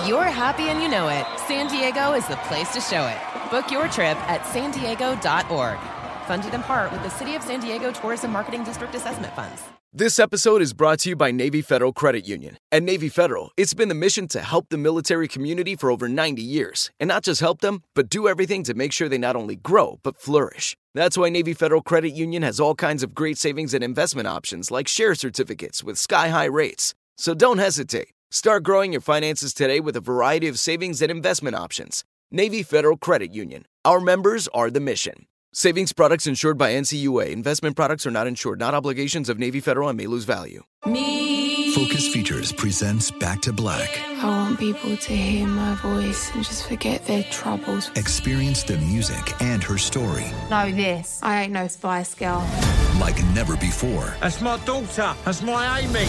If you're happy and you know it, San Diego is the place to show it. Book your trip at sandiego.org. Funded in part with the City of San Diego Tourism Marketing District Assessment Funds. This episode is brought to you by Navy Federal Credit Union. At Navy Federal, it's been the mission to help the military community for over 90 years. And not just help them, but do everything to make sure they not only grow, but flourish. That's why Navy Federal Credit Union has all kinds of great savings and investment options like share certificates with sky-high rates. So don't hesitate. Start growing your finances today with a variety of savings and investment options. Navy Federal Credit Union. Our members are the mission. Savings products insured by NCUA. Investment products are not insured. Not obligations of Navy Federal and may lose value. Focus Features presents Back to Black. I want people to hear my voice and just forget their troubles. Experience the music and her story. Know this. I ain't no Spice Girl. Like never before. That's my daughter. That's my Amy.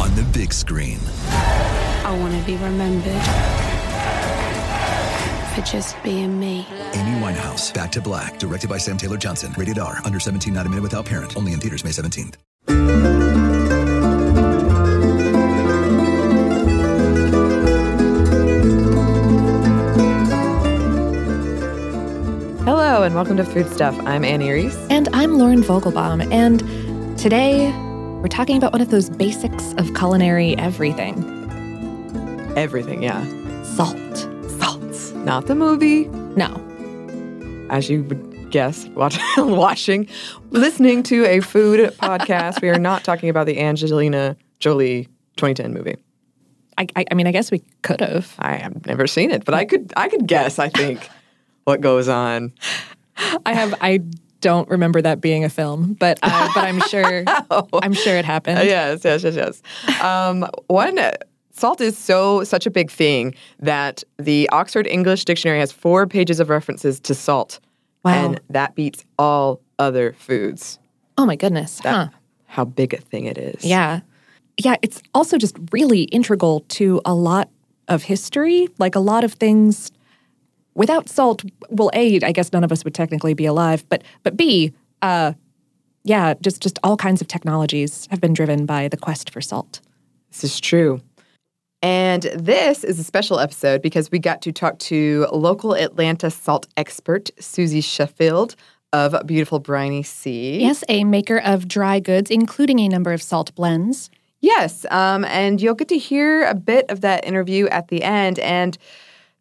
On the big screen. I want to be remembered for just being me. Amy Winehouse, Back to Black, directed by Sam Taylor Johnson. Rated R, under 17, not admitted without parent. Only in theaters May 17th. Hello, and welcome to Food Stuff. I'm Annie Reese. And I'm Lauren Vogelbaum. And today, we're talking about one of those basics of culinary everything. Everything, yeah. Salt. Not the movie. No. As you would guess, listening to a food podcast, we are not talking about the Angelina Jolie 2010 movie. I mean, I guess we could have. I have never seen it, but I could guess, I think, what goes on. I don't remember that being a film, but I'm sure I'm sure it happened. Yes. One. Salt is such a big thing that the Oxford English Dictionary has 4 pages of references to salt. Wow. And that beats all other foods. Oh, my goodness. How big a thing it is. Yeah. Yeah, it's also just really integral to a lot of history. Like, a lot of things without salt, well, A, I guess none of us would technically be alive. But B, just all kinds of technologies have been driven by the quest for salt. This is true. And this is a special episode because we got to talk to local Atlanta salt expert Susie Sheffield of Beautiful Briny Sea. Yes, a maker of dry goods, including a number of salt blends. Yes, and you'll get to hear a bit of that interview at the end. And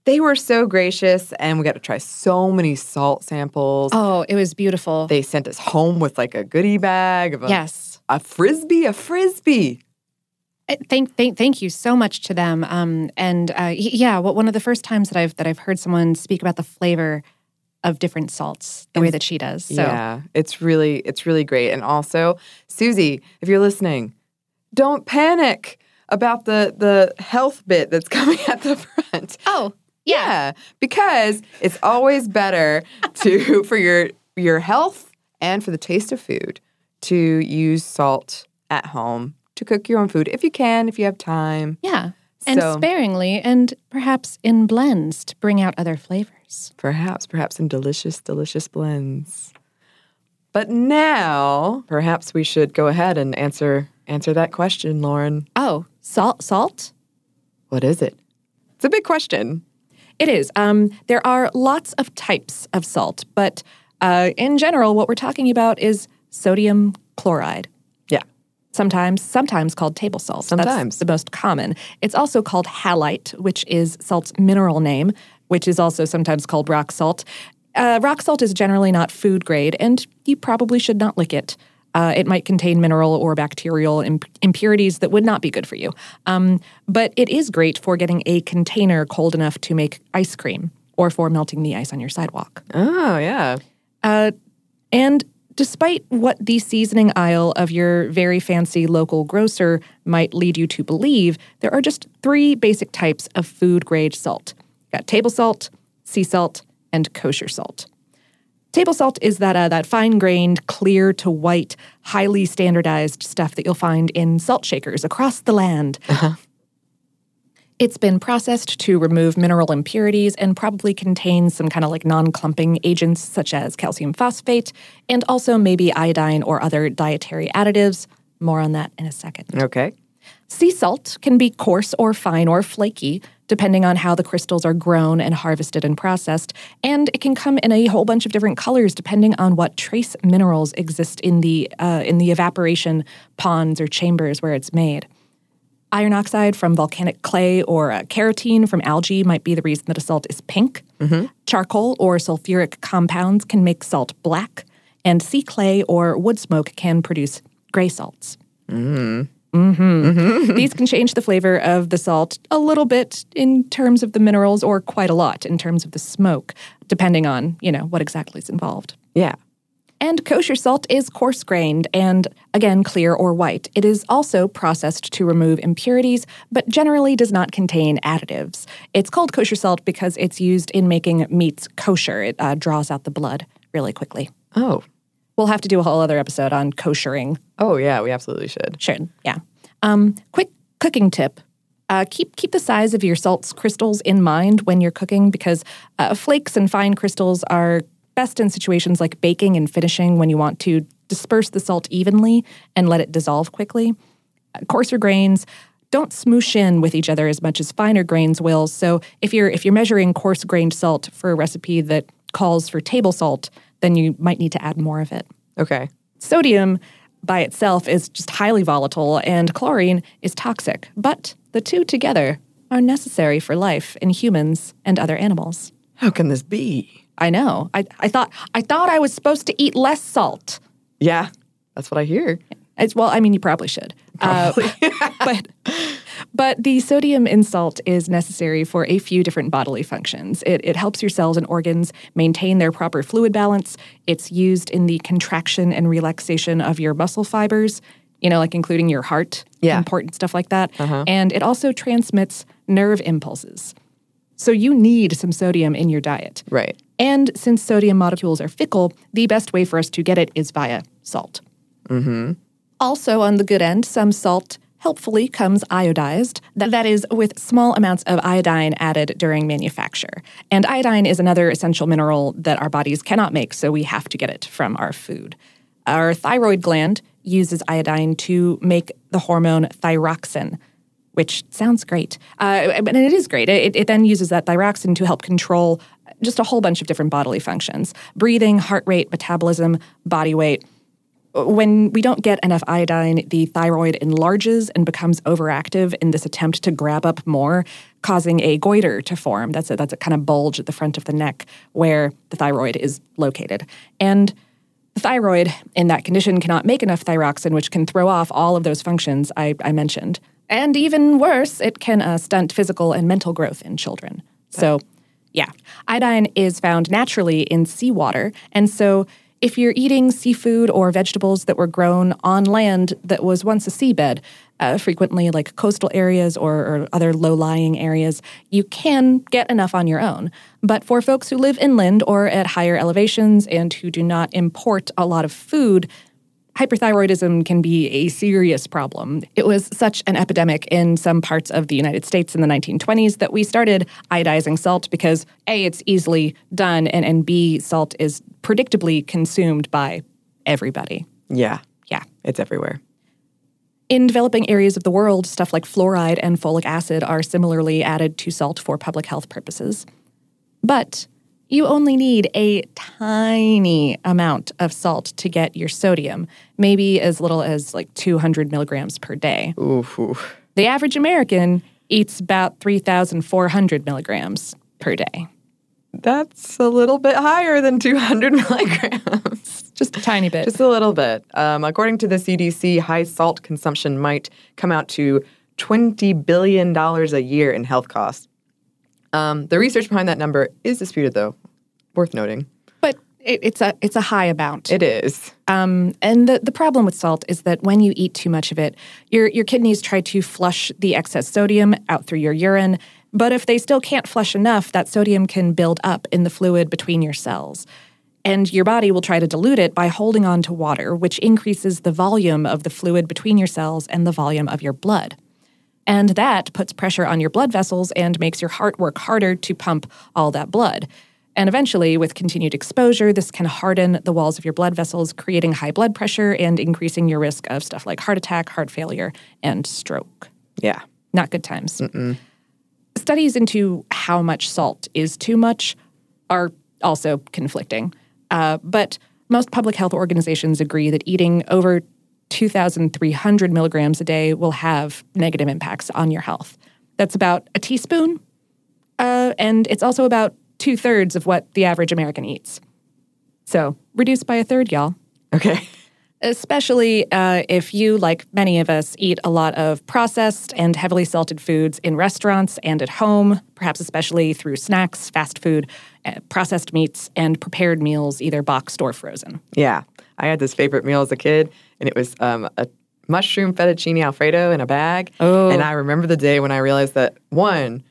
they were so gracious, and we got to try so many salt samples. Oh, it was beautiful. They sent us home with like a goodie bag of a Frisbee. Thank you so much to them. One of the first times that I've heard someone speak about the flavor of different salts the way that she does. So. Yeah, it's really great. And also, Susie, if you're listening, don't panic about the health bit that's coming at the front. Oh, yeah, because it's always better for your health and for the taste of food to use salt at home. To cook your own food if you can, if you have time. Yeah, and sparingly, and perhaps in blends to bring out other flavors. Perhaps in delicious, delicious blends. But now, perhaps we should go ahead and answer that question, Lauren. Oh, salt? What is it? It's a big question. It is. There are lots of types of salt, but in general, what we're talking about is sodium chloride. sometimes called table salt. Sometimes. That's the most common. It's also called halite, which is salt's mineral name, which is also sometimes called rock salt. Rock salt is generally not food grade, and you probably should not lick it. It might contain mineral or bacterial impurities that would not be good for you. But it is great for getting a container cold enough to make ice cream or for melting the ice on your sidewalk. Oh, yeah. And despite what the seasoning aisle of your very fancy local grocer might lead you to believe, there are just three basic types of food-grade salt. You've got table salt, sea salt, and kosher salt. Table salt is that fine-grained, clear to white, highly standardized stuff that you'll find in salt shakers across the land. Uh-huh. It's been processed to remove mineral impurities and probably contains some kind of non-clumping agents such as calcium phosphate and also maybe iodine or other dietary additives. More on that in a second. Okay. Sea salt can be coarse or fine or flaky, depending on how the crystals are grown and harvested and processed, and it can come in a whole bunch of different colors depending on what trace minerals exist in the evaporation ponds or chambers where it's made. Iron oxide from volcanic clay or carotene from algae might be the reason that a salt is pink. Mm-hmm. Charcoal or sulfuric compounds can make salt black, and sea clay or wood smoke can produce gray salts. Mm-hmm. Mm-hmm. Mm-hmm. These can change the flavor of the salt a little bit in terms of the minerals or quite a lot in terms of the smoke, depending on, what exactly is involved. Yeah. And kosher salt is coarse-grained and, again, clear or white. It is also processed to remove impurities, but generally does not contain additives. It's called kosher salt because it's used in making meats kosher. It draws out the blood really quickly. Oh, we'll have to do a whole other episode on koshering. Oh, yeah, we absolutely should. Should, yeah. Quick cooking tip. Keep the size of your salt's crystals in mind when you're cooking because flakes and fine crystals are best in situations like baking and finishing when you want to disperse the salt evenly and let it dissolve quickly. Coarser grains don't smoosh in with each other as much as finer grains will. So if you're measuring coarse-grained salt for a recipe that calls for table salt, then you might need to add more of it. Okay. Sodium by itself is just highly volatile, and chlorine is toxic. But the two together are necessary for life in humans and other animals. How can this be? I know. I thought I was supposed to eat less salt. Yeah, that's what I hear. You probably should. Probably. But the sodium in salt is necessary for a few different bodily functions. It helps your cells and organs maintain their proper fluid balance. It's used in the contraction and relaxation of your muscle fibers, including your heart, important stuff like that. Uh-huh. And it also transmits nerve impulses. So you need some sodium in your diet. Right. And since sodium molecules are fickle, the best way for us to get it is via salt. Mm-hmm. Also on the good end, some salt helpfully comes iodized, that is, with small amounts of iodine added during manufacture. And iodine is another essential mineral that our bodies cannot make, so we have to get it from our food. Our thyroid gland uses iodine to make the hormone thyroxin, which sounds great. And it is great. It then uses that thyroxin to help control just a whole bunch of different bodily functions. Breathing, heart rate, metabolism, body weight. When we don't get enough iodine, the thyroid enlarges and becomes overactive in this attempt to grab up more, causing a goiter to form. That's a kind of bulge at the front of the neck where the thyroid is located. And the thyroid in that condition cannot make enough thyroxin, which can throw off all of those functions I mentioned. And even worse, it can stunt physical and mental growth in children. So, yeah. Iodine is found naturally in seawater, and so if you're eating seafood or vegetables that were grown on land that was once a seabed, frequently like coastal areas or other low-lying areas, you can get enough on your own. But for folks who live inland or at higher elevations and who do not import a lot of food, hyperthyroidism can be a serious problem. It was such an epidemic in some parts of the United States in the 1920s that we started iodizing salt because, A, it's easily done, and B, salt is predictably consumed by everybody. Yeah. Yeah. It's everywhere. In developing areas of the world, stuff like fluoride and folic acid are similarly added to salt for public health purposes. But You only need a tiny amount of salt to get your sodium, maybe as little as like 200 milligrams per day. Oof. The average American eats about 3,400 milligrams per day. That's a little bit higher than 200 milligrams. Just a tiny bit. Just a little bit. According to the CDC, high salt consumption might come out to $20 billion a year in health costs. The research behind that number is disputed, though. Worth noting. But it's a high amount. It is. And the problem with salt is that when you eat too much of it, your kidneys try to flush the excess sodium out through your urine. But if they still can't flush enough, that sodium can build up in the fluid between your cells. And your body will try to dilute it by holding on to water, which increases the volume of the fluid between your cells and the volume of your blood. And that puts pressure on your blood vessels and makes your heart work harder to pump all that blood. And eventually, with continued exposure, this can harden the walls of your blood vessels, creating high blood pressure and increasing your risk of stuff like heart attack, heart failure, and stroke. Yeah. Not good times. Mm-mm. Studies into how much salt is too much are also conflicting. But most public health organizations agree that eating over 2,300 milligrams a day will have negative impacts on your health. That's about a teaspoon, and it's also about two-thirds of what the average American eats. So reduced by a third, y'all. Okay. Especially if you, like many of us, eat a lot of processed and heavily salted foods in restaurants and at home, perhaps especially through snacks, fast food, processed meats, and prepared meals, either boxed or frozen. Yeah. I had this favorite meal as a kid, and it was a mushroom fettuccine Alfredo in a bag. Oh. And I remember the day when I realized that, one,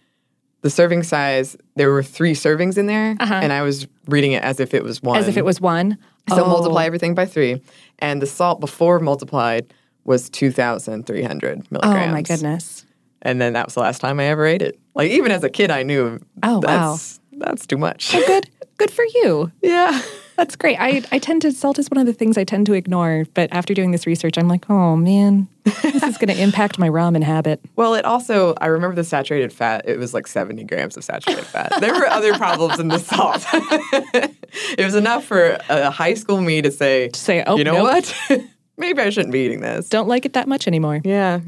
the serving size, there were 3 servings in there, and I was reading it as if it was one. As if it was one. So multiply everything by 3. And the salt before multiplied was 2,300 milligrams. Oh, my goodness. And then that was the last time I ever ate it. Like, even as a kid, I knew that's too much. Well, good for you. Yeah. That's great. I tend to, salt is one of the things I tend to ignore. But after doing this research, I'm like, oh, man, this is going to impact my ramen habit. Well, it also, I remember the saturated fat. It was like 70 grams of saturated fat. There were other problems in the salt. It was enough for a high school me to say oh, you know what? Maybe I shouldn't be eating this. Don't like it that much anymore. Yeah.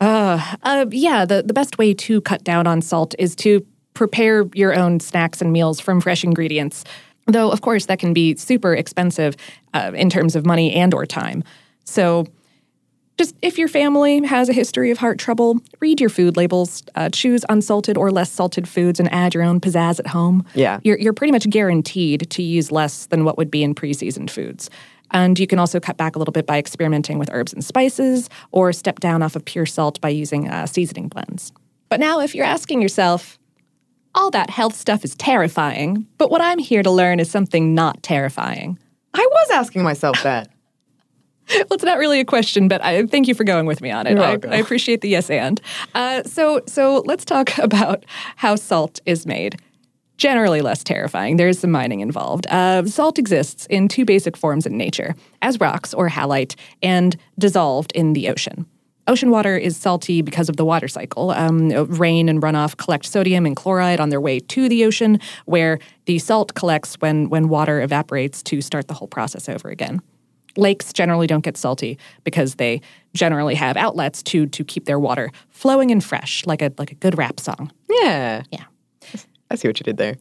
The best way to cut down on salt is to prepare your own snacks and meals from fresh ingredients. Though, of course, that can be super expensive in terms of money and or time. So just if your family has a history of heart trouble, read your food labels, choose unsalted or less salted foods, and add your own pizzazz at home. Yeah. You're pretty much guaranteed to use less than what would be in pre-seasoned foods. And you can also cut back a little bit by experimenting with herbs and spices or step down off of pure salt by using seasoning blends. But now if you're asking yourself, all that health stuff is terrifying, but what I'm here to learn is something not terrifying. I was asking myself that. Well, it's not really a question, but I thank you for going with me on it. I appreciate the yes and. So let's talk about how salt is made. Generally less terrifying. There is some mining involved. Salt exists in 2 basic forms in nature, as rocks or halite, and dissolved in the ocean. Ocean water is salty because of the water cycle. Rain and runoff collect sodium and chloride on their way to the ocean, where the salt collects when water evaporates to start the whole process over again. Lakes generally don't get salty because they generally have outlets to keep their water flowing and fresh, like a good rap song. Yeah. I see what you did there.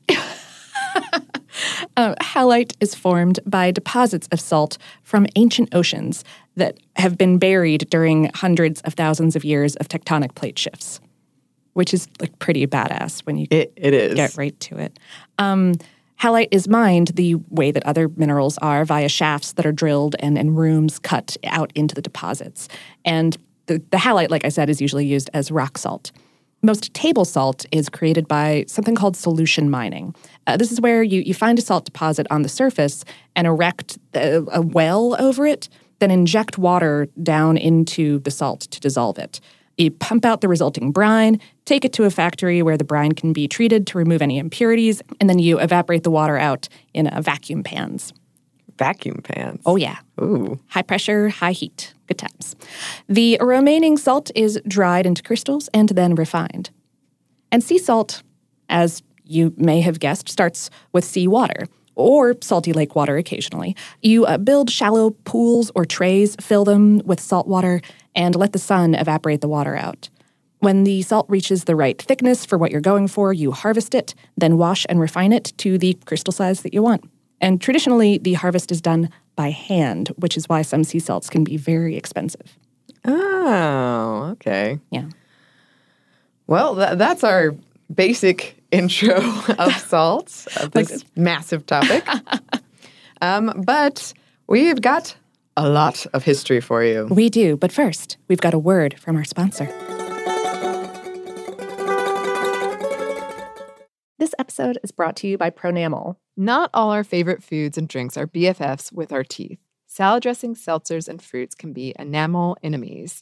Halite is formed by deposits of salt from ancient oceans that have been buried during hundreds of thousands of years of tectonic plate shifts, which is like pretty badass when you get right to it. Halite is mined the way that other minerals are via shafts that are drilled and rooms cut out into the deposits. And the halite, like I said, is usually used as rock salt. Most table salt is created by something called solution mining. This is where you find a salt deposit on the surface and erect a well over it, then inject water down into the salt to dissolve it. You pump out the resulting brine, take it to a factory where the brine can be treated to remove any impurities, and then you evaporate the water out in vacuum pans. Vacuum pans. Oh, yeah. Ooh. High pressure, high heat. Good times. The remaining salt is dried into crystals and then refined. And sea salt, as you may have guessed, starts with sea water, or salty lake water occasionally. You build shallow pools or trays, fill them with salt water, and let the sun evaporate the water out. When the salt reaches the right thickness for what you're going for, you harvest it, then wash and refine it to the crystal size that you want. And traditionally, the harvest is done by hand, which is why some sea salts can be very expensive. Oh, okay. Yeah. Well, that's our basic intro of salts, of this massive topic. But we've got a lot of history for you. We do, but first, we've got a word from our sponsor. This episode is brought to you by Pronamel. Not all our favorite foods and drinks are BFFs with our teeth. Salad dressings, seltzers, and fruits can be enamel enemies.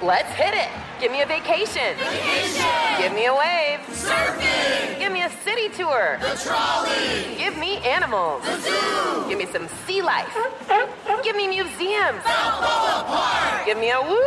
Let's hit it. Give me a vacation. Vacation. Give me a wave. Surfing. Give me a city tour. The trolley. Give me animals. The zoo. Give me some sea life. Give me museums. Balboa Park. Give me a woo.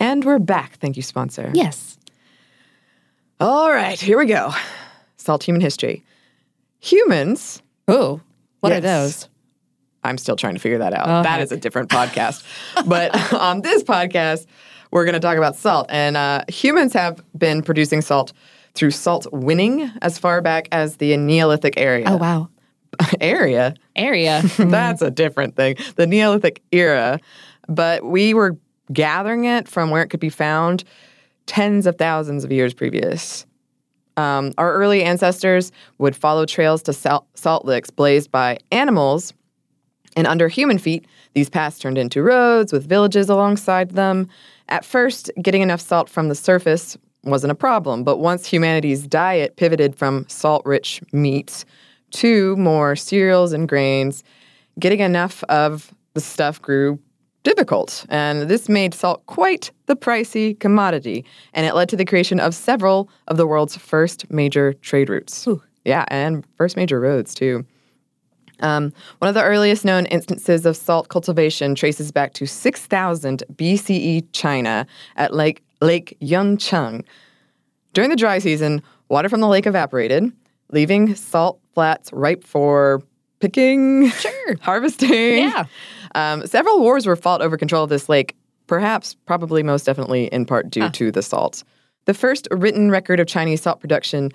And we're back. Thank you, sponsor. Yes. All right, here we go. Salt human history. Humans. Oh, what are those? I'm still trying to figure that out. Oh, that is a different podcast. But on this podcast, we're going to talk about salt. And humans have been producing salt through salt winning as far back as the Neolithic area. Oh, wow. Area? That's a different thing. The Neolithic era. But we were gathering it from where it could be found tens of thousands of years previous. Our early ancestors would follow trails to salt licks blazed by animals. And under human feet, these paths turned into roads with villages alongside them. At first, getting enough salt from the surface wasn't a problem, but once humanity's diet pivoted from salt-rich meats to more cereals and grains, getting enough of the stuff grew difficult, and this made salt quite the pricey commodity, and it led to the creation of several of the world's first major trade routes. Ooh. Yeah, and first major roads, too. One of the earliest known instances of salt cultivation traces back to 6,000 BCE China at Lake Yuncheng. During the dry season, water from the lake evaporated, leaving salt flats ripe for picking, harvesting. Yeah. Several wars were fought over control of this lake, probably most definitely in part due to the salt. The first written record of Chinese salt production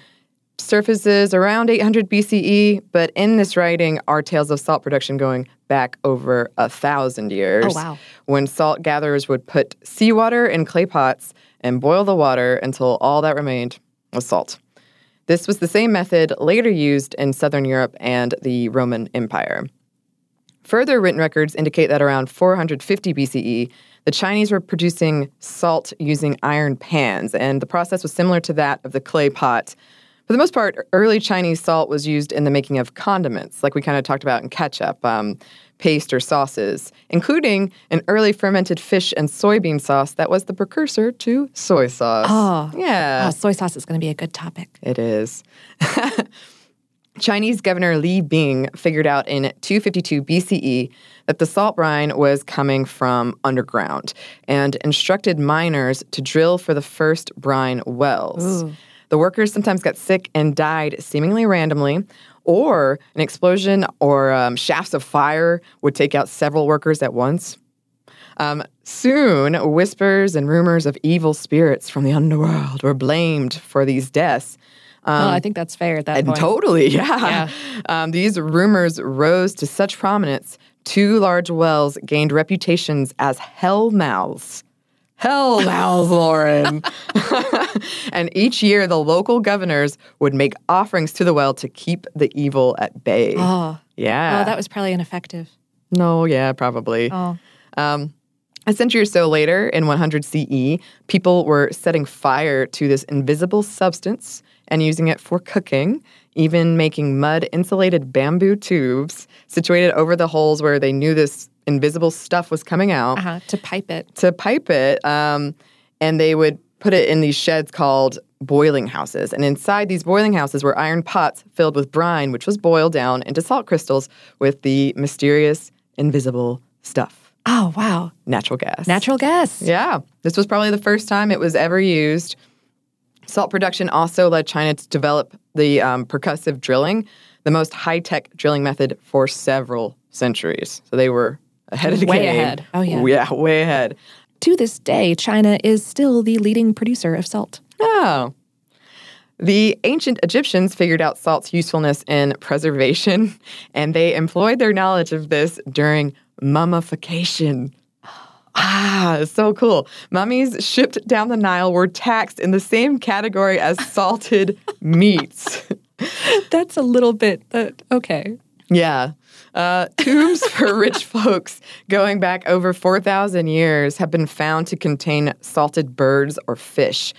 surfaces around 800 BCE, but in this writing are tales of salt production going back over 1,000 years. Oh, wow. When salt gatherers would put seawater in clay pots and boil the water until all that remained was salt. This was the same method later used in southern Europe and the Roman Empire. Further written records indicate that around 450 BCE, the Chinese were producing salt using iron pans, and the process was similar to that of the clay pot. For the most part, early Chinese salt was used in the making of condiments, like we kind of talked about in ketchup, paste or sauces, including an early fermented fish and soybean sauce that was the precursor to soy sauce. Oh, yeah. Oh, soy sauce is going to be a good topic. It is. Chinese governor Li Bing figured out in 252 BCE that the salt brine was coming from underground and instructed miners to drill for the first brine wells. Ooh. The workers sometimes got sick and died seemingly randomly, or an explosion or shafts of fire would take out several workers at once. Soon, whispers and rumors of evil spirits from the underworld were blamed for these deaths. Well, I think that's fair at that point. Totally, yeah. These rumors rose to such prominence, two large wells gained reputations as hell mouths. Hell mouths, Lauren. And each year, the local governors would make offerings to the well to keep the evil at bay. Oh. Yeah. Oh, that was probably ineffective. No, yeah, probably. Oh. A century or so later, in 100 CE, people were setting fire to this invisible substance and using it for cooking, even making mud-insulated bamboo tubes situated over the holes where they knew this invisible stuff was coming out. To pipe it. And they would put it in these sheds called boiling houses. And inside these boiling houses were iron pots filled with brine, which was boiled down into salt crystals with the mysterious invisible stuff. Oh, wow. Natural gas. Natural gas. Yeah. This was probably the first time it was ever used. Salt production also led China to develop the percussive drilling, the most high-tech drilling method for several centuries. So they were ahead of the game. Way ahead. Oh, yeah. Yeah, way ahead. To this day, China is still the leading producer of salt. Oh. The ancient Egyptians figured out salt's usefulness in preservation, and they employed their knowledge of this during mummification. Ah, so cool. Mummies shipped down the Nile were taxed in the same category as salted meats. That's a little bit, okay. Yeah. Tombs for rich folks going back over 4,000 years have been found to contain salted birds or fish.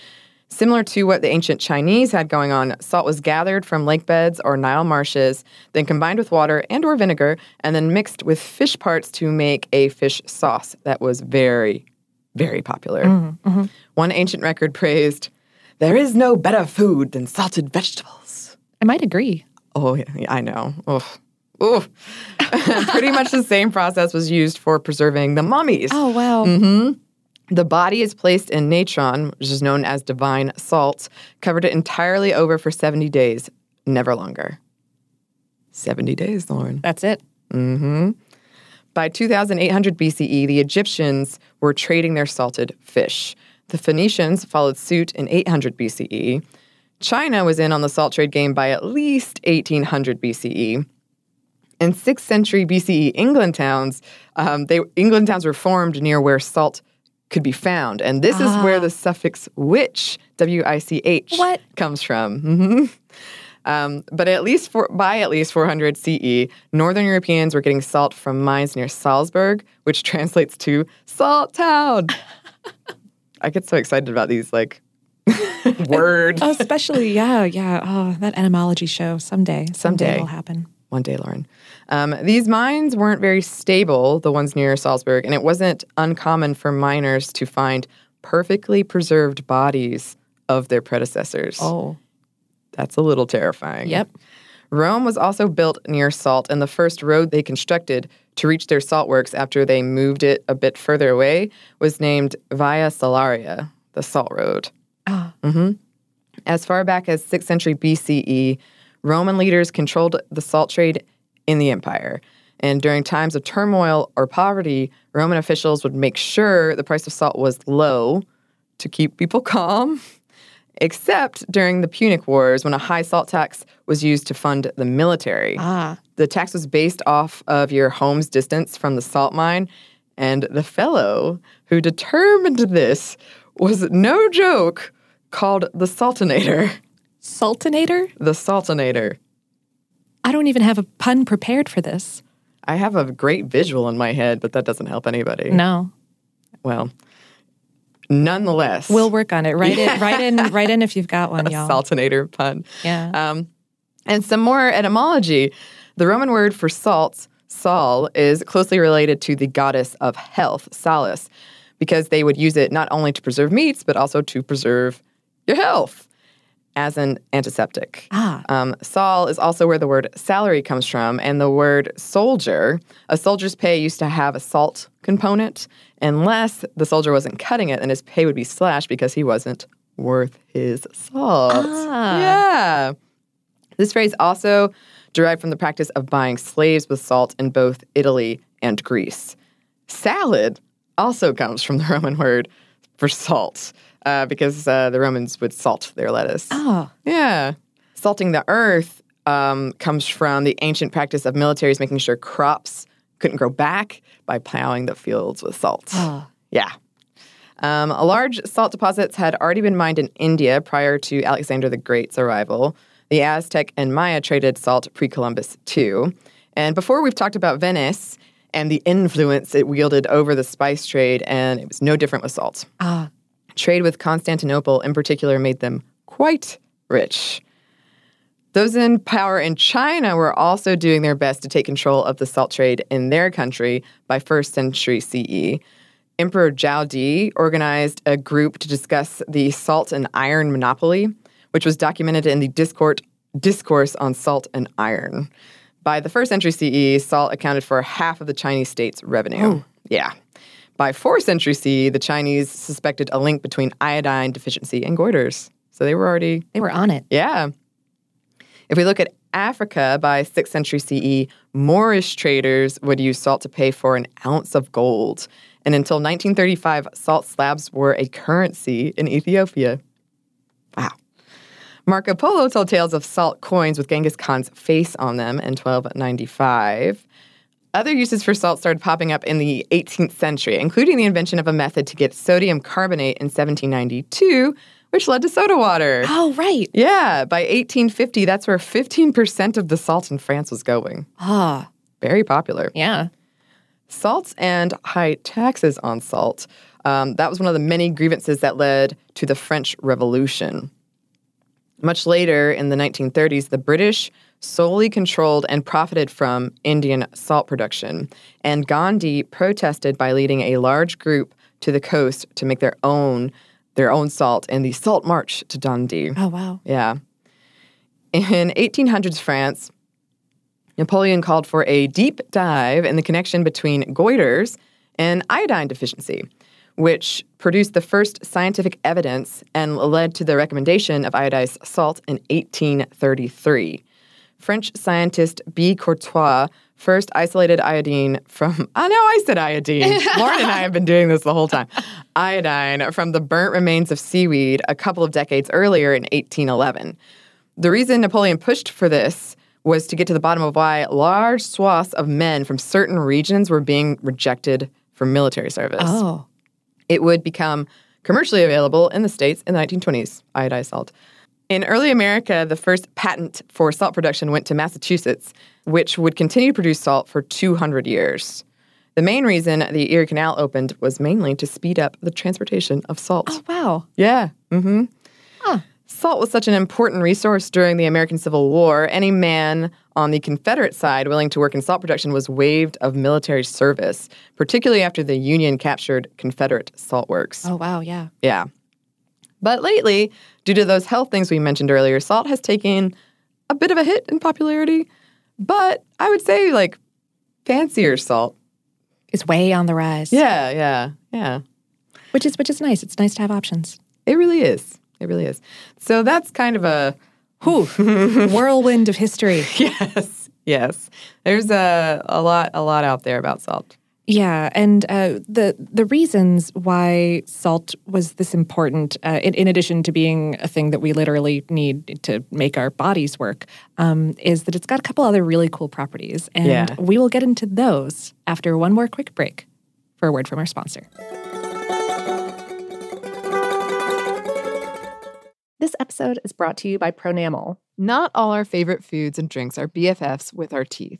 Similar to what the ancient Chinese had going on, salt was gathered from lake beds or Nile marshes, then combined with water and or vinegar, and then mixed with fish parts to make a fish sauce that was very, very popular. Mm-hmm, mm-hmm. One ancient record praised, "There is no better food than salted vegetables." I might agree. Oh, yeah, I know. Oof. Oof. Pretty much the same process was used for preserving the mummies. Oh, wow. Mm-hmm. The body is placed in natron, which is known as divine salt, covered it entirely over for 70 days, never longer. 70 days, Lauren. That's it. Mm-hmm. By 2800 BCE, the Egyptians were trading their salted fish. The Phoenicians followed suit in 800 BCE. China was in on the salt trade game by at least 1800 BCE. In 6th century BCE England towns were formed near where salt could be found. And this is where the suffix witch, W-I-C-H, comes from. Mm-hmm. But by at least 400 CE, Northern Europeans were getting salt from mines near Salzburg, which translates to salt town. I get so excited about these, words. Especially, yeah. Oh, that etymology show. Someday it'll happen. One day, Lauren. These mines weren't very stable, the ones near Salzburg, and it wasn't uncommon for miners to find perfectly preserved bodies of their predecessors. Oh. That's a little terrifying. Yep. Rome was also built near salt, and the first road they constructed to reach their salt works after they moved it a bit further away was named Via Salaria, the Salt Road. Oh. Mm-hmm. As far back as 6th century BCE, Roman leaders controlled the salt trade in the empire. And during times of turmoil or poverty, Roman officials would make sure the price of salt was low to keep people calm, except during the Punic Wars when a high salt tax was used to fund the military. Ah. The tax was based off of your home's distance from the salt mine, and the fellow who determined this was, no joke, called the Saltinator. Saltinator? The Saltinator. I don't even have a pun prepared for this. I have a great visual in my head, but that doesn't help anybody. No. Well, nonetheless. We'll work on it. Write in if you've got one, y'all. A saltinator pun. Yeah. And some more etymology. The Roman word for salt, Sol, is closely related to the goddess of health, Salus, because they would use it not only to preserve meats, but also to preserve your health as an antiseptic. Sol is also where the word salary comes from, and the word soldier. A soldier's pay used to have a salt component, unless the soldier wasn't cutting it, then his pay would be slashed because he wasn't worth his salt. Yeah. This phrase also derived from the practice of buying slaves with salt in both Italy and Greece. Salad also comes from the Roman word for salt, because the Romans would salt their lettuce. Oh. Yeah. Salting the earth comes from the ancient practice of militaries making sure crops couldn't grow back by plowing the fields with salt. Oh. Yeah. Large salt deposits had already been mined in India prior to Alexander the Great's arrival. The Aztec and Maya traded salt pre-Columbus, too. And before, we've talked about Venice and the influence it wielded over the spice trade, and it was no different with salt. Trade with Constantinople, in particular, made them quite rich. Those in power in China were also doing their best to take control of the salt trade in their country by 1st century CE. Emperor Zhao Di organized a group to discuss the salt and iron monopoly, which was documented in the Discourse on Salt and Iron. By the 1st century CE, salt accounted for half of the Chinese state's revenue. Oh. Yeah. By 4th century CE, the Chinese suspected a link between iodine deficiency and goiters. So they were already... They were on it. Yeah. If we look at Africa, by 6th century CE, Moorish traders would use salt to pay for an ounce of gold. And until 1935, salt slabs were a currency in Ethiopia. Wow. Marco Polo told tales of salt coins with Genghis Khan's face on them in 1295. Other uses for salt started popping up in the 18th century, including the invention of a method to get sodium carbonate in 1792, which led to soda water. Oh, right. Yeah. By 1850, that's where 15% of the salt in France was going. Very popular. Yeah. Salts and high taxes on salt. That was one of the many grievances that led to the French Revolution. Much later, in the 1930s, the British solely controlled and profited from Indian salt production, and Gandhi protested by leading a large group to the coast to make their own salt in the Salt March to Dundee. Oh, wow. Yeah. In 1800s France, Napoleon called for a deep dive in the connection between goiters and iodine deficiency, which produced the first scientific evidence and led to the recommendation of iodized salt in 1833. French scientist B. Courtois first isolated iodine from... Oh, no, I said iodine. Lauren and I have been doing this the whole time. Iodine from the burnt remains of seaweed a couple of decades earlier in 1811. The reason Napoleon pushed for this was to get to the bottom of why large swaths of men from certain regions were being rejected for military service. Oh. It would become commercially available in the States in the 1920s, iodized salt. In early America, the first patent for salt production went to Massachusetts, which would continue to produce salt for 200 years. The main reason the Erie Canal opened was mainly to speed up the transportation of salt. Oh, wow. Yeah. Mm-hmm. Huh. Salt was such an important resource during the American Civil War. Any man on the Confederate side willing to work in salt production was waived of military service, particularly after the Union captured Confederate salt works. Oh, wow, yeah. Yeah. But lately, due to those health things we mentioned earlier, salt has taken a bit of a hit in popularity. But I would say, like, fancier salt is way on the rise. Yeah, yeah, yeah. Which is nice. It's nice to have options. It really is. It really is. So that's kind of a whirlwind of history. Yes, yes. There's a lot out there about salt. Yeah, and the reasons why salt was this important, in addition to being a thing that we literally need to make our bodies work, is that it's got a couple other really cool properties. And we will get into those after one more quick break for a word from our sponsor. This episode is brought to you by Pronamel. Not all our favorite foods and drinks are BFFs with our teeth.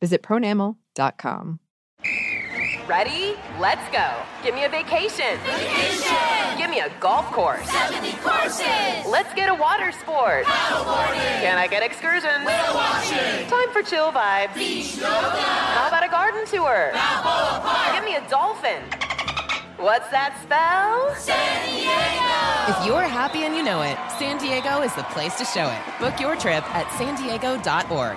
Visit Pronamel.com. Ready? Let's go. Give me a vacation. Vacation! Give me a golf course. 70 courses! Let's get a water sport. Paddleboarding! Can I get excursions? Whale watching! Time for chill vibes. Beach yoga! How about a garden tour? Balboa Park! Give me a dolphin. What's that spell? San Diego! If you're happy and you know it, San Diego is the place to show it. Book your trip at sandiego.org.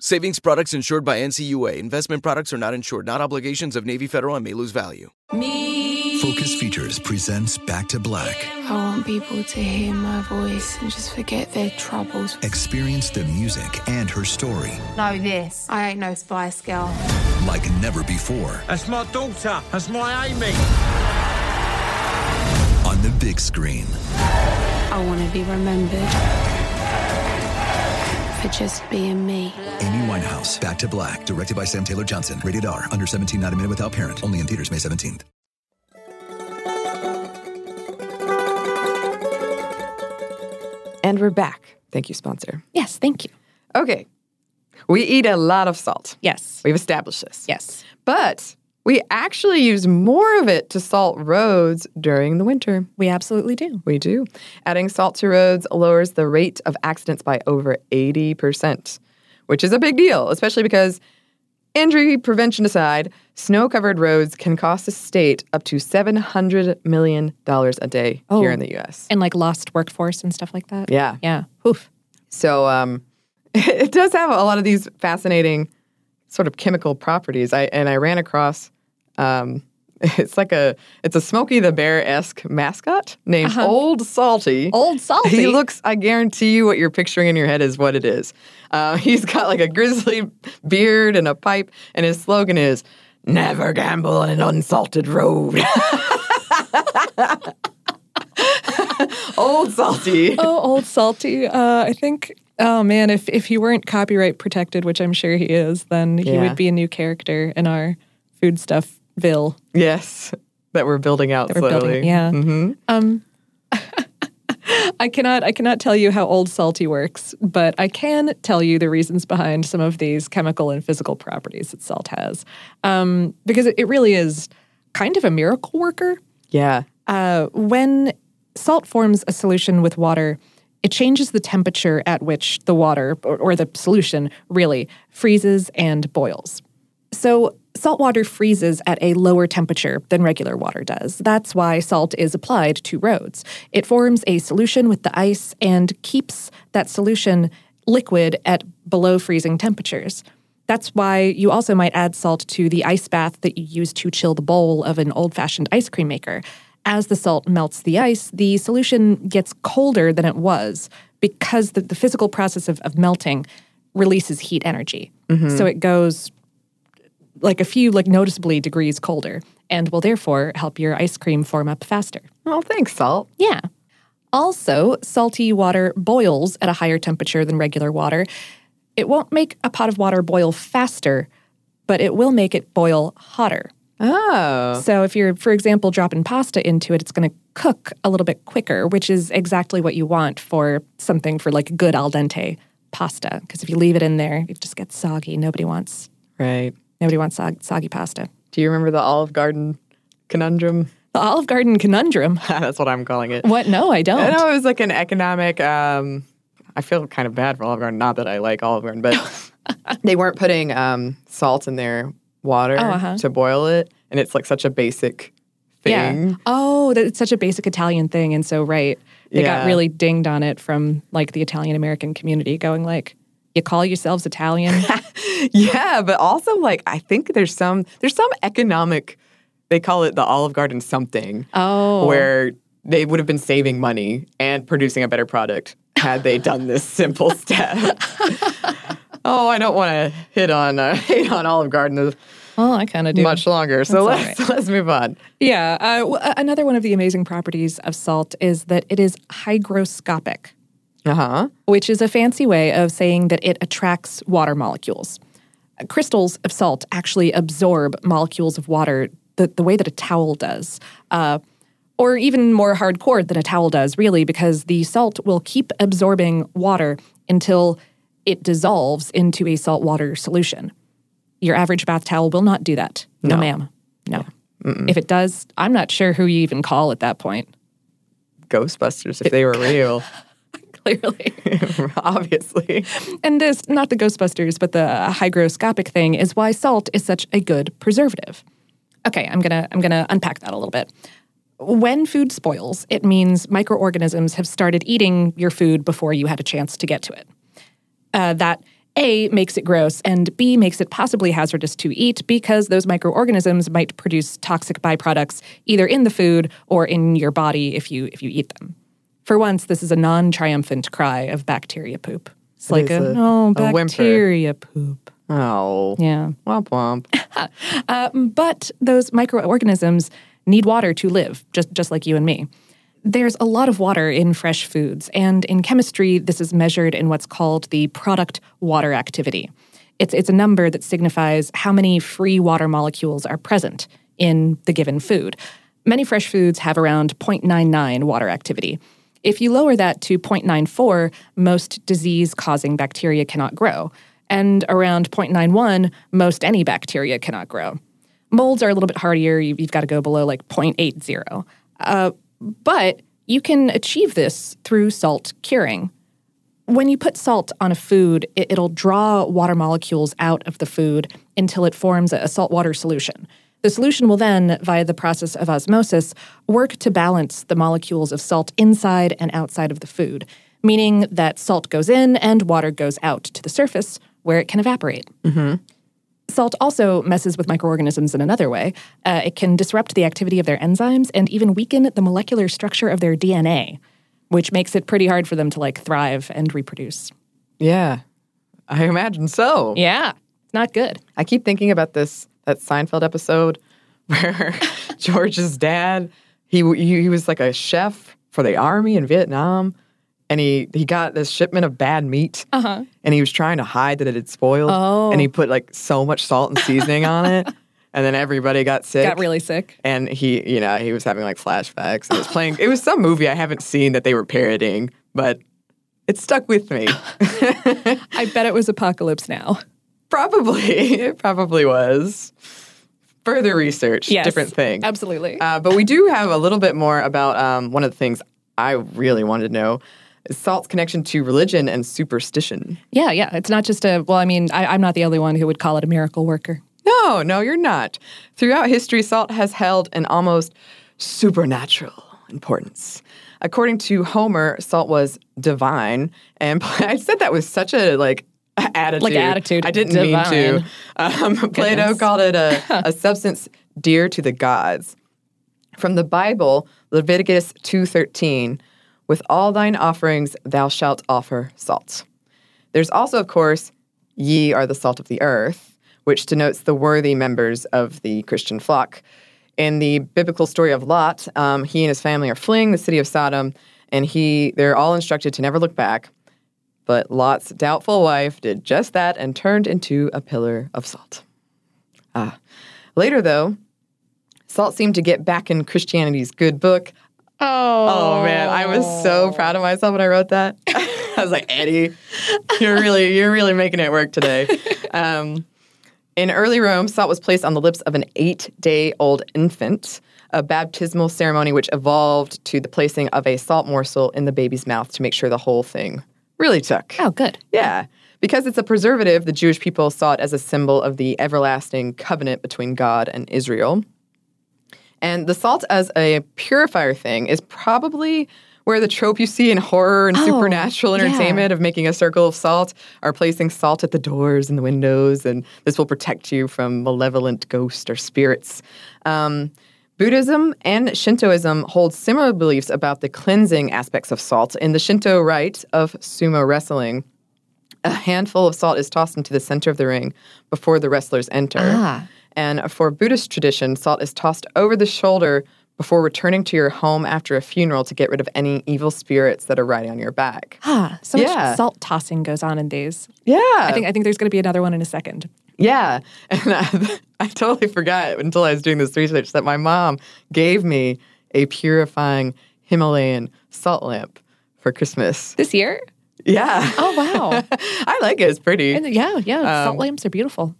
Savings products insured by NCUA. Investment products are not insured, not obligations of Navy Federal and may lose value. Focus Features presents Back to Black. I want people to hear my voice and just forget their troubles. Experience the music and her story. Know this, I ain't no Spice Girl. Like never before. That's my daughter, that's my Amy. On the big screen. I want to be remembered for just being me. Amy Winehouse, Back to Black, directed by Sam Taylor Johnson. Rated R, under 17, not admitted without parent. Only in theaters May 17th. And we're back. Thank you, sponsor. Yes, thank you. Okay. We eat a lot of salt. Yes. We've established this. Yes. But we actually use more of it to salt roads during the winter. We absolutely do. We do. Adding salt to roads lowers the rate of accidents by over 80%, which is a big deal, especially because, injury prevention aside, snow-covered roads can cost the state up to $700 million a day here in the U.S. And, like, lost workforce and stuff like that? Yeah. Yeah. Oof. So it does have a lot of these fascinating sort of chemical properties. I ran across, it's a Smokey the Bear-esque mascot named Old Salty. Old Salty? He looks, I guarantee you what you're picturing in your head is what it is. He's got like a grizzly beard and a pipe, and his slogan is, "Never gamble on an unsalted road." Old Salty. Oh, Old Salty. I think... Oh, man, if he weren't copyright protected, which I'm sure he is, then he would be a new character in our Foodstuffville. Yes, that we're building out slowly. Yeah. Mm-hmm. I cannot tell you how Old Salty works, but I can tell you the reasons behind some of these chemical and physical properties that salt has. Because it really is kind of a miracle worker. Yeah. When salt forms a solution with water, it changes the temperature at which the water, or the solution, really, freezes and boils. So salt water freezes at a lower temperature than regular water does. That's why salt is applied to roads. It forms a solution with the ice and keeps that solution liquid at below freezing temperatures. That's why you also might add salt to the ice bath that you use to chill the bowl of an old-fashioned ice cream maker. As the salt melts the ice, the solution gets colder than it was because the physical process of melting releases heat energy. Mm-hmm. So it goes like a few noticeably degrees colder and will therefore help your ice cream form up faster. Oh, thanks, salt. Yeah. Also, salty water boils at a higher temperature than regular water. It won't make a pot of water boil faster, but it will make it boil hotter. Oh. So if you're, for example, dropping pasta into it, it's going to cook a little bit quicker, which is exactly what you want for something for like good al dente pasta. Because if you leave it in there, it just gets soggy. Nobody wants. Right. Nobody wants soggy pasta. Do you remember the Olive Garden conundrum? The Olive Garden conundrum? That's what I'm calling it. What? No, I don't. I know it was like an economic, I feel kind of bad for Olive Garden. Not that I like Olive Garden, but they weren't putting salt in their water to boil it. And it's like such a basic thing. Yeah. Oh, that's such a basic Italian thing. And so, they got really dinged on it from like the Italian-American community going like, you call yourselves Italian? Yeah, but also like I think there's some economic, they call it the Olive Garden something. Oh. Where they would have been saving money and producing a better product had they done this simple step. Oh, I don't want to hate on Olive Garden. Well, I kind of do. Much longer. So let's move on. Yeah. Another one of the amazing properties of salt is that it is hygroscopic. Uh-huh. Which is a fancy way of saying that it attracts water molecules. Crystals of salt actually absorb molecules of water the way that a towel does. Or even more hardcore than a towel does, really, because the salt will keep absorbing water until it dissolves into a saltwater solution. Your average bath towel will not do that. No, ma'am. No. Mm-mm. If it does, I'm not sure who you even call at that point. Ghostbusters, if they were real. Clearly. Obviously. And this, not the Ghostbusters, but the hygroscopic thing is why salt is such a good preservative. Okay, I'm gonna unpack that a little bit. When food spoils, it means microorganisms have started eating your food before you had a chance to get to it. That, A, makes it gross, and B, makes it possibly hazardous to eat because those microorganisms might produce toxic byproducts either in the food or in your body if you eat them. For once, this is a non-triumphant cry of bacteria poop. It's like a bacteria poop. Oh. Yeah. Womp womp. But those microorganisms need water to live, just like you and me. There's a lot of water in fresh foods, and in chemistry, this is measured in what's called the product water activity. It's a number that signifies how many free water molecules are present in the given food. Many fresh foods have around 0.99 water activity. If you lower that to 0.94, most disease-causing bacteria cannot grow. And around 0.91, most any bacteria cannot grow. Molds are a little bit hardier. You've got to go below like 0.80. But you can achieve this through salt curing. When you put salt on a food, it'll draw water molecules out of the food until it forms a saltwater solution. The solution will then, via the process of osmosis, work to balance the molecules of salt inside and outside of the food, meaning that salt goes in and water goes out to the surface where it can evaporate. Mm-hmm. Salt also messes with microorganisms in another way. It can disrupt the activity of their enzymes and even weaken the molecular structure of their DNA, which makes it pretty hard for them to, thrive and reproduce. Yeah, I imagine so. Yeah, it's not good. I keep thinking about this. That Seinfeld episode where George's dad, he was like a chef for the army in Vietnam, and he got this shipment of bad meat, and he was trying to hide that it had spoiled, and he put so much salt and seasoning on it, and then everybody got sick. Got really sick. And he was having flashbacks. And it was some movie I haven't seen that they were parodying, but it stuck with me. I bet it was Apocalypse Now. Probably. It probably was. Further research, yes, different thing. Absolutely. But we do have a little bit more about one of the things I really wanted to know is salt's connection to religion and superstition. Yeah. It's not just I'm not the only one who would call it a miracle worker. No, you're not. Throughout history, salt has held an almost supernatural importance. According to Homer, salt was divine. And I said that with such a, attitude. I didn't mean to. Plato called it a substance dear to the gods. From the Bible, Leviticus 2:13, with all thine offerings thou shalt offer salt. There's also, of course, ye are the salt of the earth, which denotes the worthy members of the Christian flock. In the biblical story of Lot, he and his family are fleeing the city of Sodom, and they're all instructed to never look back. But Lot's doubtful wife did just that and turned into a pillar of salt. Later, though, salt seemed to get back in Christianity's good book. Oh, man, I was so proud of myself when I wrote that. I was like, Eddie, you're really making it work today. In early Rome, salt was placed on the lips of an 8-day-old infant, a baptismal ceremony which evolved to the placing of a salt morsel in the baby's mouth to make sure the whole thing really took. Oh, good. Yeah. Because it's a preservative, the Jewish people saw it as a symbol of the everlasting covenant between God and Israel. And the salt as a purifier thing is probably where the trope you see in horror and supernatural entertainment of making a circle of salt or placing salt at the doors and the windows, and this will protect you from malevolent ghosts or spirits. Buddhism and Shintoism hold similar beliefs about the cleansing aspects of salt. In the Shinto rite of sumo wrestling, a handful of salt is tossed into the center of the ring before the wrestlers enter. And for Buddhist tradition, salt is tossed over the shoulder before returning to your home after a funeral to get rid of any evil spirits that are riding on your back. Much salt tossing goes on in these. I think there's going to be another one in a second. And I totally forgot until I was doing this research that my mom gave me a purifying Himalayan salt lamp for Christmas. This year? Yeah. Oh, wow. I like it. It's pretty. And, salt lamps are beautiful.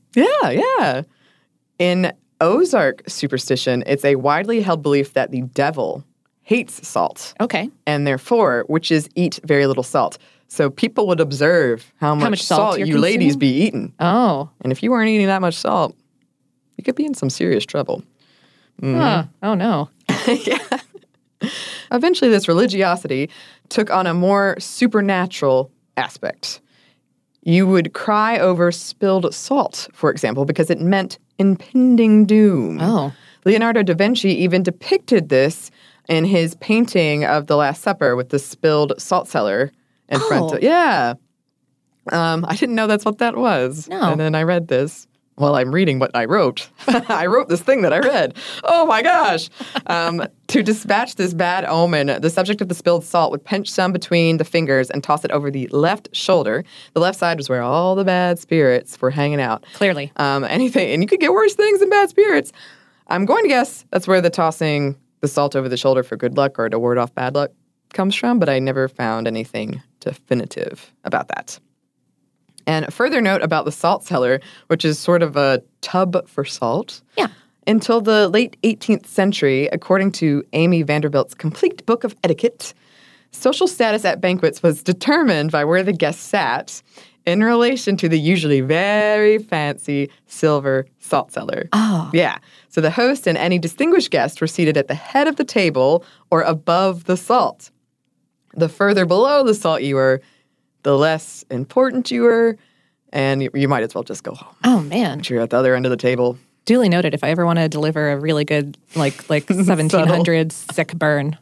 In Ozark superstition, it's a widely held belief that the devil hates salt. And therefore, witches eat very little salt. So people would observe how much salt you consuming? Ladies be eating. And if you weren't eating that much salt, you could be in some serious trouble. Oh, no. Eventually, this religiosity took on a more supernatural aspect. You would cry over spilled salt, for example, because it meant impending doom. Leonardo da Vinci even depicted this in his painting of The Last Supper with the spilled salt cellar in front of. I didn't know that's what that was. And then I read this. Well, I'm reading what I wrote. I wrote this thing that I read. Oh, my gosh. To dispatch this bad omen, the subject of the spilled salt would pinch some between the fingers and toss it over the left shoulder. The left side was where all the bad spirits were hanging out. Clearly. And you could get worse things than bad spirits. I'm going to guess that's where the tossing the salt over the shoulder for good luck or to ward off bad luck comes from, but I never found anything definitive about that. And a further note about the salt cellar, which is sort of a tub for salt. Until the late 18th century, according to Amy Vanderbilt's Complete Book of Etiquette, social status at banquets was determined by where the guests sat in relation to the usually very fancy silver salt cellar. So the host and any distinguished guest were seated at the head of the table or above the salt. The further below the salt you were, the less important you were, and you might as well just go home. Oh, man. But you're at the other end of the table. Duly noted, if I ever want to deliver a really good, like 1700s sick burn.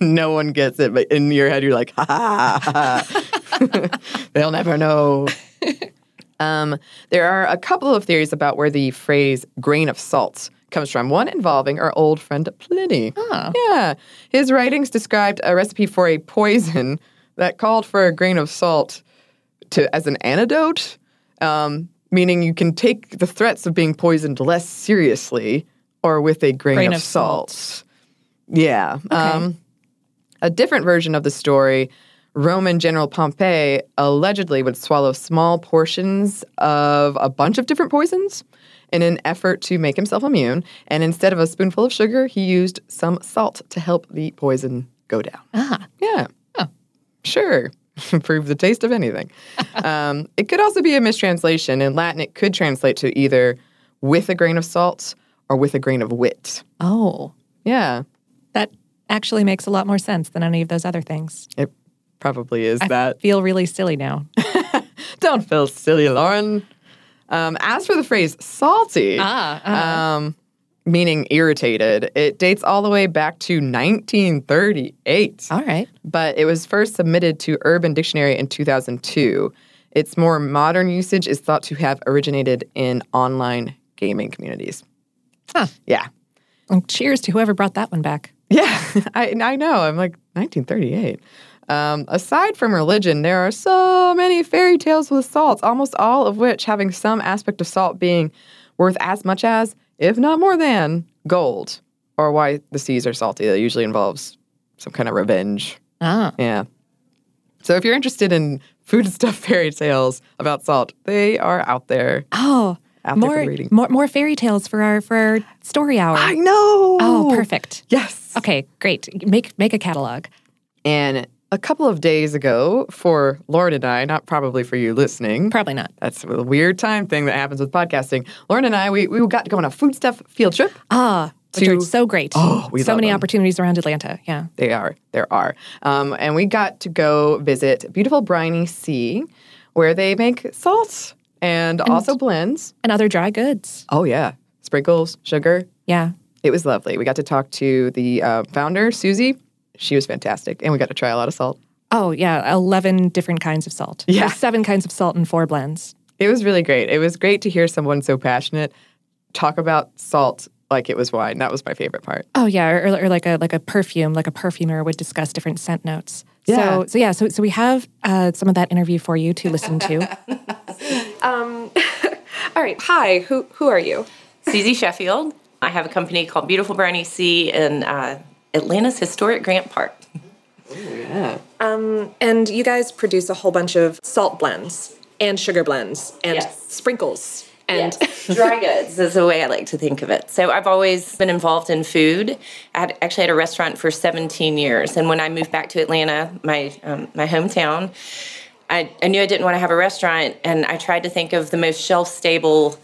No one gets it, but in your head you're like, ha, ha, ha. They'll never know. There are a couple of theories about where the phrase grain of salt comes from, one involving our old friend Pliny. His writings described a recipe for a poison that called for a grain of salt as an antidote, meaning you can take the threats of being poisoned less seriously or with a grain of salt. A different version of the story, Roman General Pompey allegedly would swallow small portions of a bunch of different poisons in an effort to make himself immune. And instead of a spoonful of sugar, he used some salt to help the poison go down. Sure. Improve the taste of anything. It could also be a mistranslation. In Latin, it could translate to either with a grain of salt or with a grain of wit. That actually makes a lot more sense than any of those other things. It probably is that. I feel really silly now. Don't feel silly, Lauren. As for the phrase salty, meaning irritated. It dates all the way back to 1938. But it was first submitted to Urban Dictionary in 2002. Its more modern usage is thought to have originated in online gaming communities. Well, cheers to whoever brought that one back. I know. I'm like, 1938. Aside from religion, there are so many fairy tales with salt, almost all of which having some aspect of salt being worth as much as, if not more than, gold, or why the seas are salty. That usually involves some kind of revenge. So if you're interested in foodstuff fairy tales about salt, they are out there. More fairy tales for our story hour. I know. Oh, perfect. Yes. Okay, great. Make a catalog. And A couple of days ago, for Lauren and I, not probably for you listening. Probably not. That's a weird time thing that happens with podcasting. Lauren and I, we got to go on a foodstuff field trip. Which are so great. Oh, we love them. So many opportunities around Atlanta, yeah. They are. There are. And we got to go visit Beautiful Briny Sea, where they make salt and also blends. And other dry goods. Oh, yeah. Sprinkles, sugar. Yeah. It was lovely. We got to talk to the founder, Susie. She was fantastic. And we got to try a lot of salt. Oh, yeah. 11 different kinds of salt. Yeah. There's 7 kinds of salt and 4 blends. It was really great. It was great to hear someone so passionate talk about salt like it was wine. That was my favorite part. Oh, yeah. Or like a perfume, like a perfumer would discuss different scent notes. Yeah. So we have some of that interview for you to listen to. All right. Hi. Who are you? Susie Sheffield. I have a company called Beautiful Briny Sea in Atlanta's historic Grant Park. Oh, yeah. And you guys produce a whole bunch of salt blends and sugar blends and sprinkles. And dry goods is the way I like to think of it. So I've always been involved in food. I actually had a restaurant for 17 years. And when I moved back to Atlanta, my hometown, I knew I didn't want to have a restaurant. And I tried to think of the most shelf-stable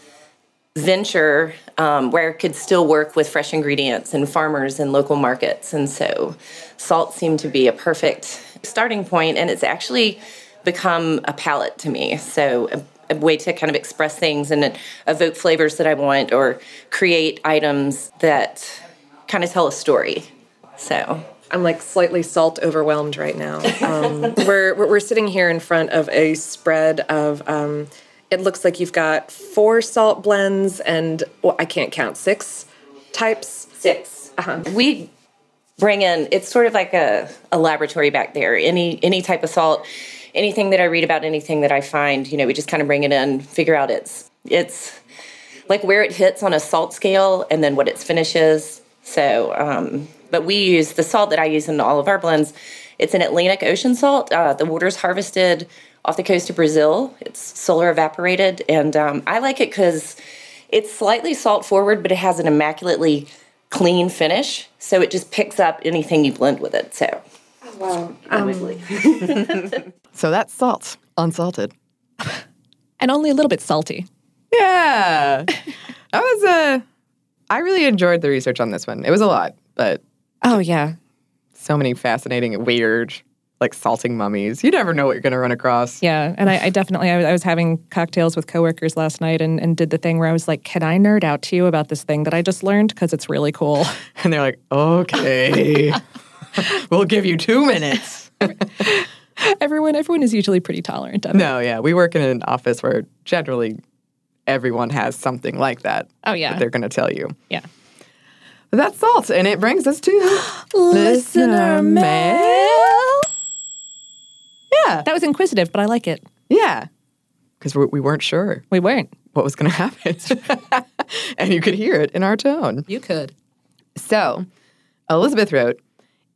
venture where I could still work with fresh ingredients and farmers and local markets. And so salt seemed to be a perfect starting point. And it's actually become a palette to me. So a way to kind of express things and evoke flavors that I want or create items that kind of tell a story. So I'm like slightly salt overwhelmed right now. We're sitting here in front of a spread of, it looks like you've got 4 salt blends and, well, I can't count, 6 types. 6. Uh-huh. We bring in, it's sort of like a laboratory back there, any type of salt. Anything that I read about, anything that I find, you know, we just kind of bring it in, figure out it's like where it hits on a salt scale and then what its finish is. So, but we use the salt that I use in all of our blends. It's an Atlantic Ocean salt. The water's harvested off the coast of Brazil. It's solar evaporated. And I like it because it's slightly salt forward, but it has an immaculately clean finish. So it just picks up anything you blend with it. So. Wow. So that's salt, unsalted. And only a little bit salty. Yeah. I really enjoyed the research on this one. It was a lot, but... Oh, yeah. So many fascinating, weird, like, salting mummies. You never know what you're going to run across. Yeah, and I was having cocktails with coworkers last night and did the thing where I was like, can I nerd out to you about this thing that I just learned? Because it's really cool. And they're like, okay... We'll give you 2 minutes. Everyone is usually pretty tolerant of it. No, yeah. We work in an office where generally everyone has something like that. Oh, yeah. That they're going to tell you. Yeah. But that's salt, and it brings us to... Listener Mail. Yeah. That was inquisitive, but I like it. Yeah. Because we weren't sure. We weren't. What was going to happen. And you could hear it in our tone. You could. So, Elizabeth wrote...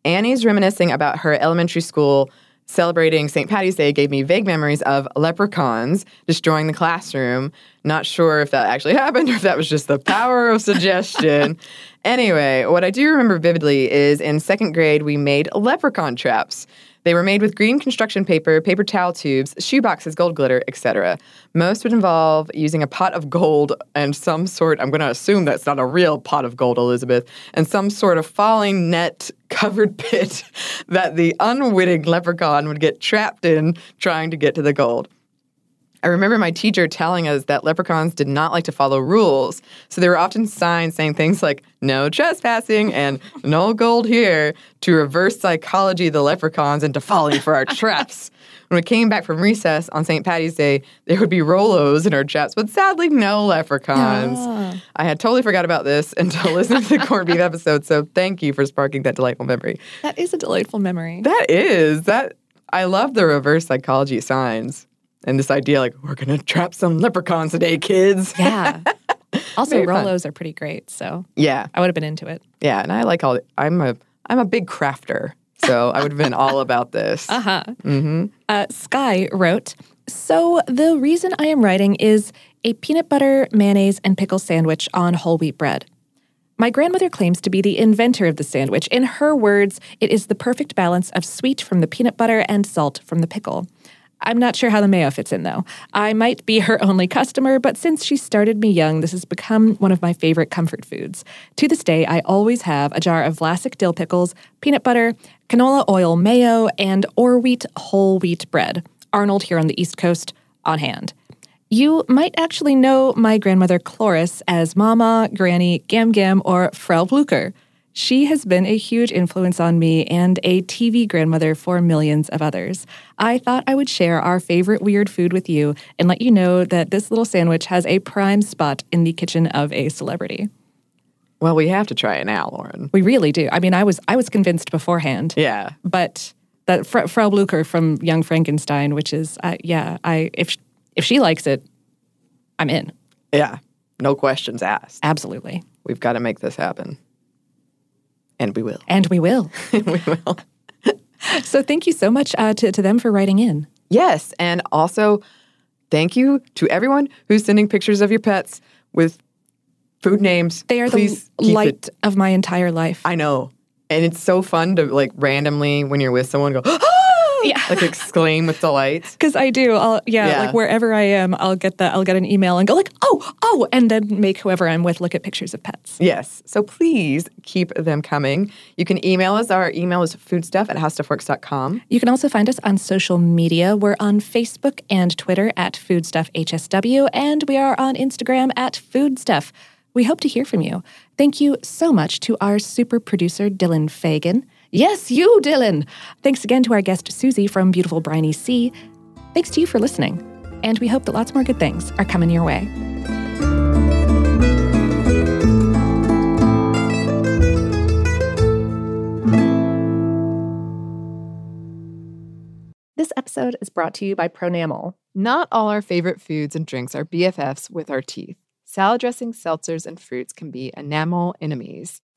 Annie's reminiscing about her elementary school celebrating St. Patty's Day gave me vague memories of leprechauns destroying the classroom. Not sure if that actually happened or if that was just the power of suggestion. Anyway, what I do remember vividly is in second grade we made leprechaun traps. They were made with green construction paper, paper towel tubes, shoe boxes, gold glitter, etc. Most would involve using a pot of gold and some sort, I'm going to assume that's not a real pot of gold, Elizabeth, and some sort of falling net-covered pit that the unwitting leprechaun would get trapped in trying to get to the gold. I remember my teacher telling us that leprechauns did not like to follow rules, so there were often signs saying things like, no trespassing and no gold here, to reverse psychology the leprechauns into falling for our traps. When we came back from recess on St. Patty's Day, there would be Rolos in our traps, but sadly no leprechauns. Yeah. I had totally forgot about this until listening to the corned beef episode, so thank you for sparking that delightful memory. That is a delightful memory. That is. I love the reverse psychology signs. And this idea, like, we're going to trap some leprechauns today, kids. Yeah. Also, Rolos are pretty great, so yeah, I would have been into it. Yeah, and I like all – I'm a big crafter, so I would have been all about this. Uh-huh. Mm-hmm. Sky wrote, so the reason I am writing is a peanut butter, mayonnaise, and pickle sandwich on whole wheat bread. My grandmother claims to be the inventor of the sandwich. In her words, it is the perfect balance of sweet from the peanut butter and salt from the pickle. I'm not sure how the mayo fits in, though. I might be her only customer, but since she started me young, this has become one of my favorite comfort foods. To this day, I always have a jar of Vlasic dill pickles, peanut butter, canola oil mayo, and wheat whole wheat bread. Arnold here on the East Coast, on hand. You might actually know my grandmother Cloris as Mama, Granny, Gam Gam, or Frau Blücher. She has been a huge influence on me and a TV grandmother for millions of others. I thought I would share our favorite weird food with you and let you know that this little sandwich has a prime spot in the kitchen of a celebrity. Well, we have to try it now, Lauren. We really do. I mean, I was convinced beforehand. Yeah. But that Frau Blücher from Young Frankenstein, which is, If she likes it, I'm in. Yeah, no questions asked. Absolutely. We've got to make this happen. And we will. And we will. And we will. So thank you so much to them for writing in. Yes, and also thank you to everyone who's sending pictures of your pets with food names. They are the light of my entire life. I know. And it's so fun to, like, randomly, when you're with someone, go, yeah. Like, exclaim with delight. Because I do. Like, wherever I am, I'll get an email and go, like, oh, and then make whoever I'm with look at pictures of pets. Yes. So please keep them coming. You can email us. Our email is foodstuff@howstuffworks.com. You can also find us on social media. We're on Facebook and Twitter @foodstuffhsw, and we are on Instagram @foodstuff. We hope to hear from you. Thank you so much to our super producer, Dylan Fagan. Yes, you, Dylan. Thanks again to our guest, Susie from Beautiful Briny Sea. Thanks to you for listening. And we hope that lots more good things are coming your way. This episode is brought to you by Pronamel. Not all our favorite foods and drinks are BFFs with our teeth. Salad dressings, seltzers, and fruits can be enamel enemies.